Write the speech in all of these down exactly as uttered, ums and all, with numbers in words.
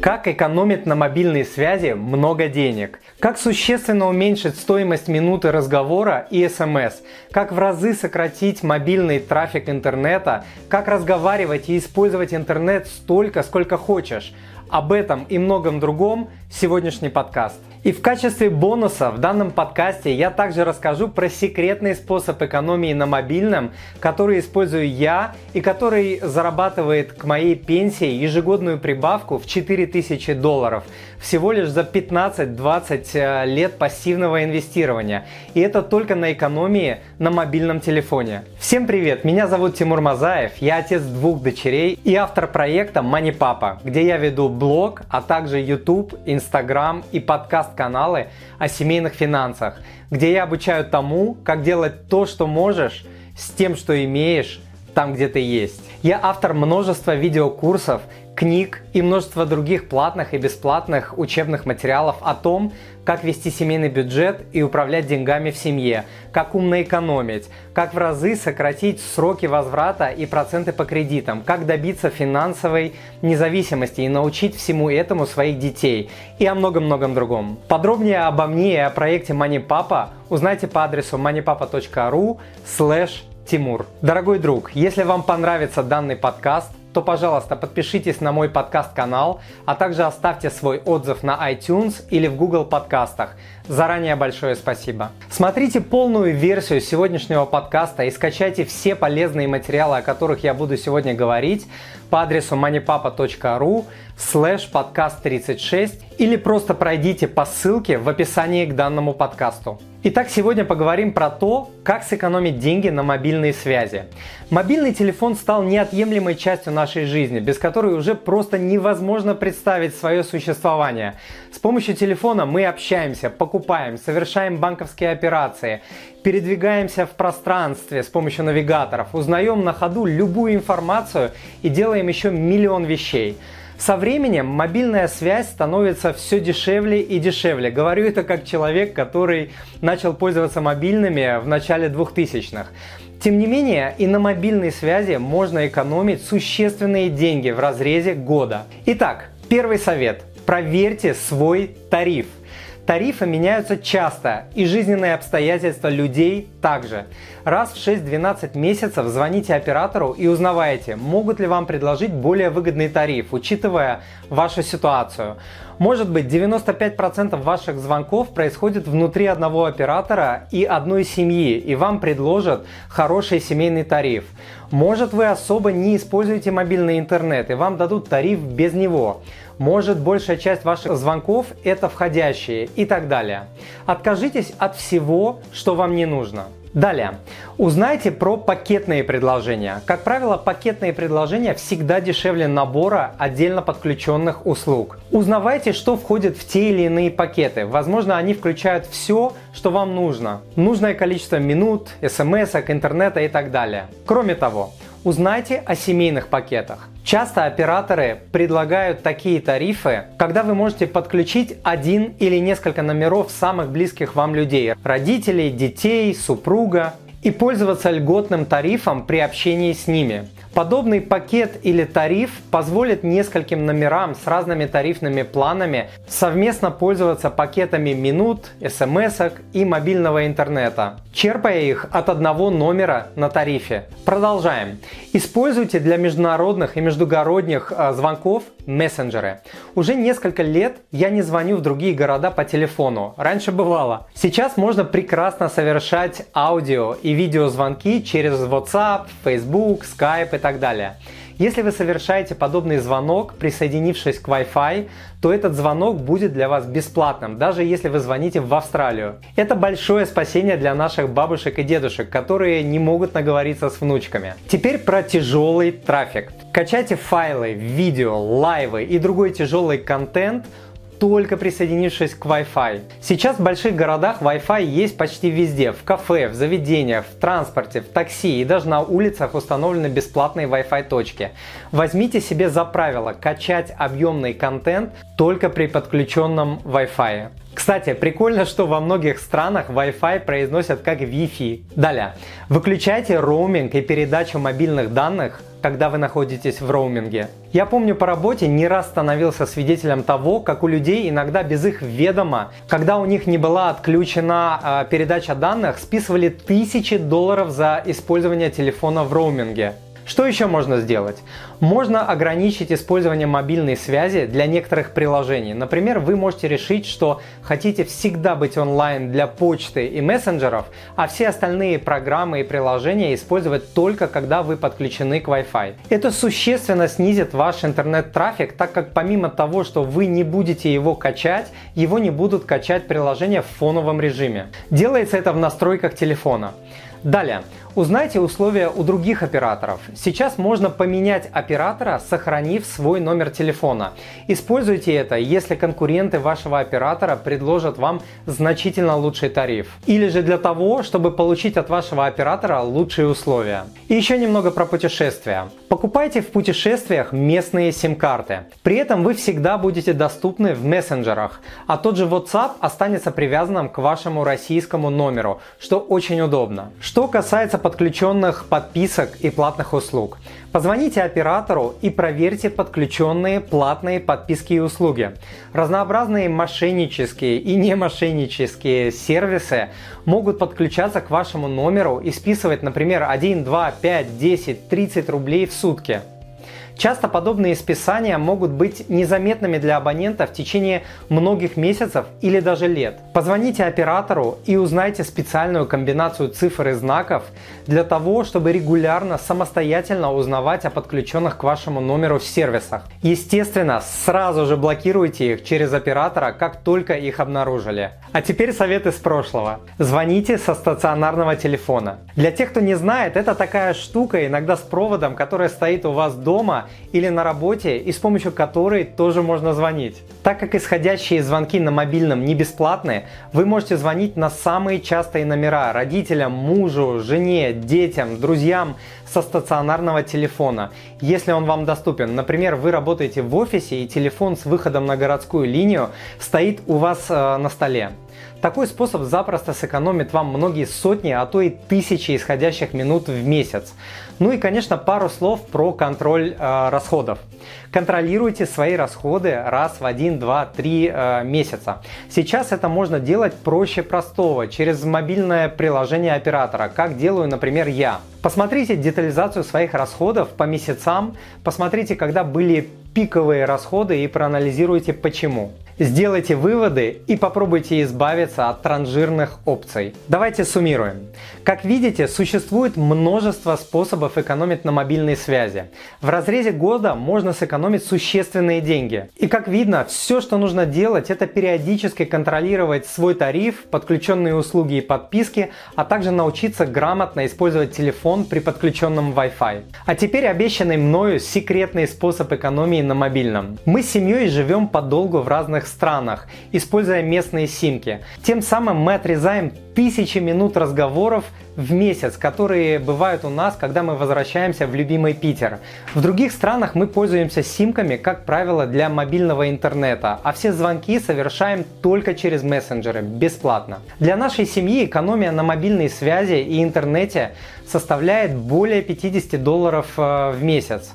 Как экономить на мобильной связи много денег? Как существенно уменьшить стоимость минуты разговора и эс эм эс? Как в разы сократить мобильный трафик интернета? Как разговаривать и использовать интернет столько, сколько хочешь? Об этом и многом другом сегодняшний подкаст. И в качестве бонуса в данном подкасте я также расскажу про секретный способ экономии на мобильном, который использую я и который зарабатывает к моей пенсии ежегодную прибавку в четыре тысячи долларов всего лишь за пятнадцать-двадцать лет пассивного инвестирования. И это только на экономии на мобильном телефоне. Всем привет! Меня зовут Тимур Мазаев, я отец двух дочерей и автор проекта MoneyPapa, где я веду блог, а также YouTube, Instagram и подкаст-каналы о семейных финансах, где я обучаю тому, как делать то, что можешь, с тем, что имеешь, там, где ты есть. Я автор множества видеокурсов, книг и множество других платных и бесплатных учебных материалов о том, как вести семейный бюджет и управлять деньгами в семье, как умно экономить, как в разы сократить сроки возврата и проценты по кредитам, как добиться финансовой независимости и научить всему этому своих детей и о многом-многом другом. Подробнее обо мне и о проекте MoneyPapa узнайте по адресу moneypapa точка ру слэш Тимур. Дорогой друг, если вам понравится данный подкаст, то, пожалуйста, подпишитесь на мой подкаст-канал, а также оставьте свой отзыв на iTunes или в Google подкастах. Заранее большое спасибо. Смотрите полную версию сегодняшнего подкаста и скачайте все полезные материалы, о которых я буду сегодня говорить, по адресу moneypapa точка ру слэш подкаст тридцать шесть или просто пройдите по ссылке в описании к данному подкасту. Итак, сегодня поговорим про то, как сэкономить деньги на мобильной связи. Мобильный телефон стал неотъемлемой частью нашей жизни, без которой уже просто невозможно представить свое существование. С помощью телефона мы общаемся, покупаем, совершаем банковские операции, передвигаемся в пространстве с помощью навигаторов, узнаем на ходу любую информацию и делаем еще миллион вещей. Со временем мобильная связь становится все дешевле и дешевле. Говорю это как человек, который начал пользоваться мобильными в начале двухтысячных. Тем не менее, и на мобильной связи можно экономить существенные деньги в разрезе года. Итак, первый совет. Проверьте свой тариф. Тарифы меняются часто, и жизненные обстоятельства людей также. Раз в шесть-двенадцать месяцев звоните оператору и узнавайте, могут ли вам предложить более выгодный тариф, учитывая вашу ситуацию. Может быть, девяносто пять процентов ваших звонков происходит внутри одного оператора и одной семьи, и вам предложат хороший семейный тариф. Может, вы особо не используете мобильный интернет, и вам дадут тариф без него. Может, большая часть ваших звонков – это входящие, и так далее. Откажитесь от всего, что вам не нужно. Далее. Узнайте про пакетные предложения. Как правило, пакетные предложения всегда дешевле набора отдельно подключенных услуг. Узнавайте, что входит в те или иные пакеты. Возможно, они включают все, что вам нужно. Нужное количество минут, смс-ок, интернета и так далее. Кроме того, узнайте о семейных пакетах. Часто операторы предлагают такие тарифы, когда вы можете подключить один или несколько номеров самых близких вам людей – родителей, детей, супруга – и пользоваться льготным тарифом при общении с ними. Подобный пакет или тариф позволит нескольким номерам с разными тарифными планами совместно пользоваться пакетами минут, смс-ок и мобильного интернета, черпая их от одного номера на тарифе. Продолжаем. Используйте для международных и междугородних звонков мессенджеры. Уже несколько лет я не звоню в другие города по телефону. Раньше бывало. Сейчас можно прекрасно совершать аудио и видеозвонки через WhatsApp, Facebook, Skype и так далее. Если вы совершаете подобный звонок, присоединившись к Wi-Fi, то этот звонок будет для вас бесплатным, даже если вы звоните в Австралию. Это большое спасение для наших бабушек и дедушек, которые не могут наговориться с внучками. Теперь про тяжелый трафик. Качайте файлы, видео, лайвы и другой тяжелый контент, только присоединившись к Wi-Fi. Сейчас в больших городах Wi-Fi есть почти везде. В кафе, в заведениях, в транспорте, в такси и даже на улицах установлены бесплатные Wi-Fi точки. Возьмите себе за правило качать объемный контент только при подключенном Wi-Fi. Кстати, прикольно, что во многих странах Wi-Fi произносят как Wi-Fi. Далее. Выключайте роуминг и передачу мобильных данных когда вы находитесь в роуминге. Я помню, по работе не раз становился свидетелем того, как у людей иногда без их ведома, когда у них не была отключена э, передача данных, списывали тысячи долларов за использование телефона в роуминге. Что еще можно сделать? Можно ограничить использование мобильной связи для некоторых приложений. Например, вы можете решить, что хотите всегда быть онлайн для почты и мессенджеров, а все остальные программы и приложения использовать только когда вы подключены к Wi-Fi. Это существенно снизит ваш интернет-трафик, так как помимо того, что вы не будете его качать, его не будут качать приложения в фоновом режиме. Делается это в настройках телефона. Далее, узнайте условия у других операторов. Сейчас можно поменять оператора, сохранив свой номер телефона. Используйте это, если конкуренты вашего оператора предложат вам значительно лучший тариф. Или же для того, чтобы получить от вашего оператора лучшие условия. И еще немного про путешествия. Покупайте в путешествиях местные сим-карты. При этом вы всегда будете доступны в мессенджерах, а тот же WhatsApp останется привязанным к вашему российскому номеру, что очень удобно. Что касается подключенных подписок и платных услуг. Позвоните оператору и проверьте подключенные платные подписки и услуги. Разнообразные мошеннические и немошеннические сервисы могут подключаться к вашему номеру и списывать, например, один, два, пять, десять, тридцать рублей в сутки. Часто подобные списания могут быть незаметными для абонента в течение многих месяцев или даже лет. Позвоните оператору и узнайте специальную комбинацию цифр и знаков для того, чтобы регулярно самостоятельно узнавать о подключенных к вашему номеру сервисах. Естественно, сразу же блокируйте их через оператора, как только их обнаружили. А теперь совет из прошлого. Звоните со стационарного телефона. Для тех, кто не знает, это такая штука, иногда с проводом, которая стоит у вас дома или на работе и с помощью которой тоже можно звонить. Так как исходящие звонки на мобильном не бесплатны, вы можете звонить на самые частые номера родителям, мужу, жене, детям, друзьям со стационарного телефона, если он вам доступен. Например, вы работаете в офисе и телефон с выходом на городскую линию стоит у вас э, на столе. Такой способ запросто сэкономит вам многие сотни, а то и тысячи исходящих минут в месяц. Ну и, конечно, пару слов про контроль э, расходов. Контролируйте свои расходы раз в один, два, три э, месяца. Сейчас это можно делать проще простого, через мобильное приложение оператора, как делаю, например, я. Посмотрите детализацию своих расходов по месяцам, посмотрите, когда были пиковые расходы и проанализируйте почему. Сделайте выводы и попробуйте избавиться от транжирных опций. Давайте суммируем. Как видите, существует множество способов экономить на мобильной связи. В разрезе года можно сэкономить существенные деньги. И как видно, все, что нужно делать, это периодически контролировать свой тариф, подключенные услуги и подписки, а также научиться грамотно использовать телефон при подключенном Wi-Fi. А теперь обещанный мною секретный способ экономии на мобильном. Мы с семьей живем подолгу в разных странах. странах, используя местные симки. Тем самым мы отрезаем тысячи минут разговоров в месяц, которые бывают у нас, когда мы возвращаемся в любимый Питер. В других странах мы пользуемся симками, как правило, для мобильного интернета, а все звонки совершаем только через мессенджеры, бесплатно. Для нашей семьи экономия на мобильной связи и интернете составляет более пятьдесят долларов в месяц.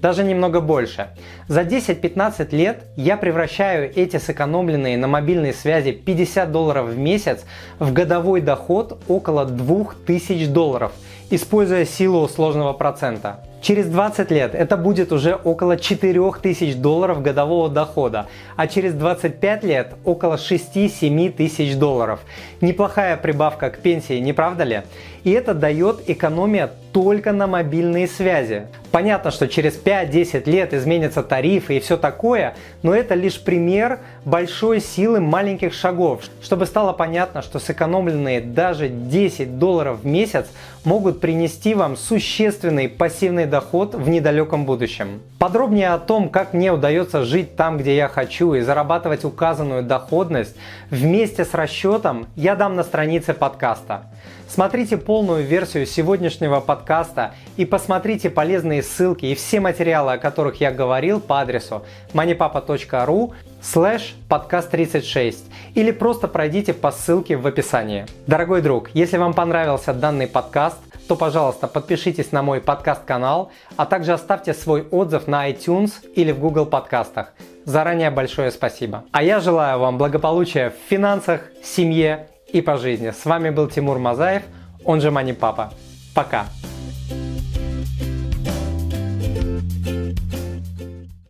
Даже немного больше. За десять-пятнадцать лет я превращаю эти сэкономленные на мобильной связи пятьдесят долларов в месяц в годовой доход около две тысячи долларов, используя силу сложного процента. Через двадцать лет это будет уже около четыре тысячи долларов годового дохода, а через двадцать пять лет около шесть-семь тысяч долларов. Неплохая прибавка к пенсии, не правда ли? И это дает экономия только на мобильные связи. Понятно, что через пять-десять лет изменятся тарифы и все такое, но это лишь пример большой силы маленьких шагов, чтобы стало понятно, что сэкономленные даже десять долларов в месяц могут принести вам существенный пассивный доход в недалеком будущем. Подробнее о том, как мне удается жить там, где я хочу, и зарабатывать указанную доходность вместе с расчетом, я дам на странице подкаста. Смотрите полную версию сегодняшнего подкаста и посмотрите полезные ссылки и все материалы, о которых я говорил, по адресу moneypapa точка ru слэш подкаст тридцать шесть или просто пройдите по ссылке в описании. Дорогой друг, если вам понравился данный подкаст, то, пожалуйста, подпишитесь на мой подкаст-канал, а также оставьте свой отзыв на iTunes или в Google подкастах. Заранее большое спасибо. А я желаю вам благополучия в финансах, семье и по жизни. С вами был Тимур Мазаев, он же MoneyPapa. Пока!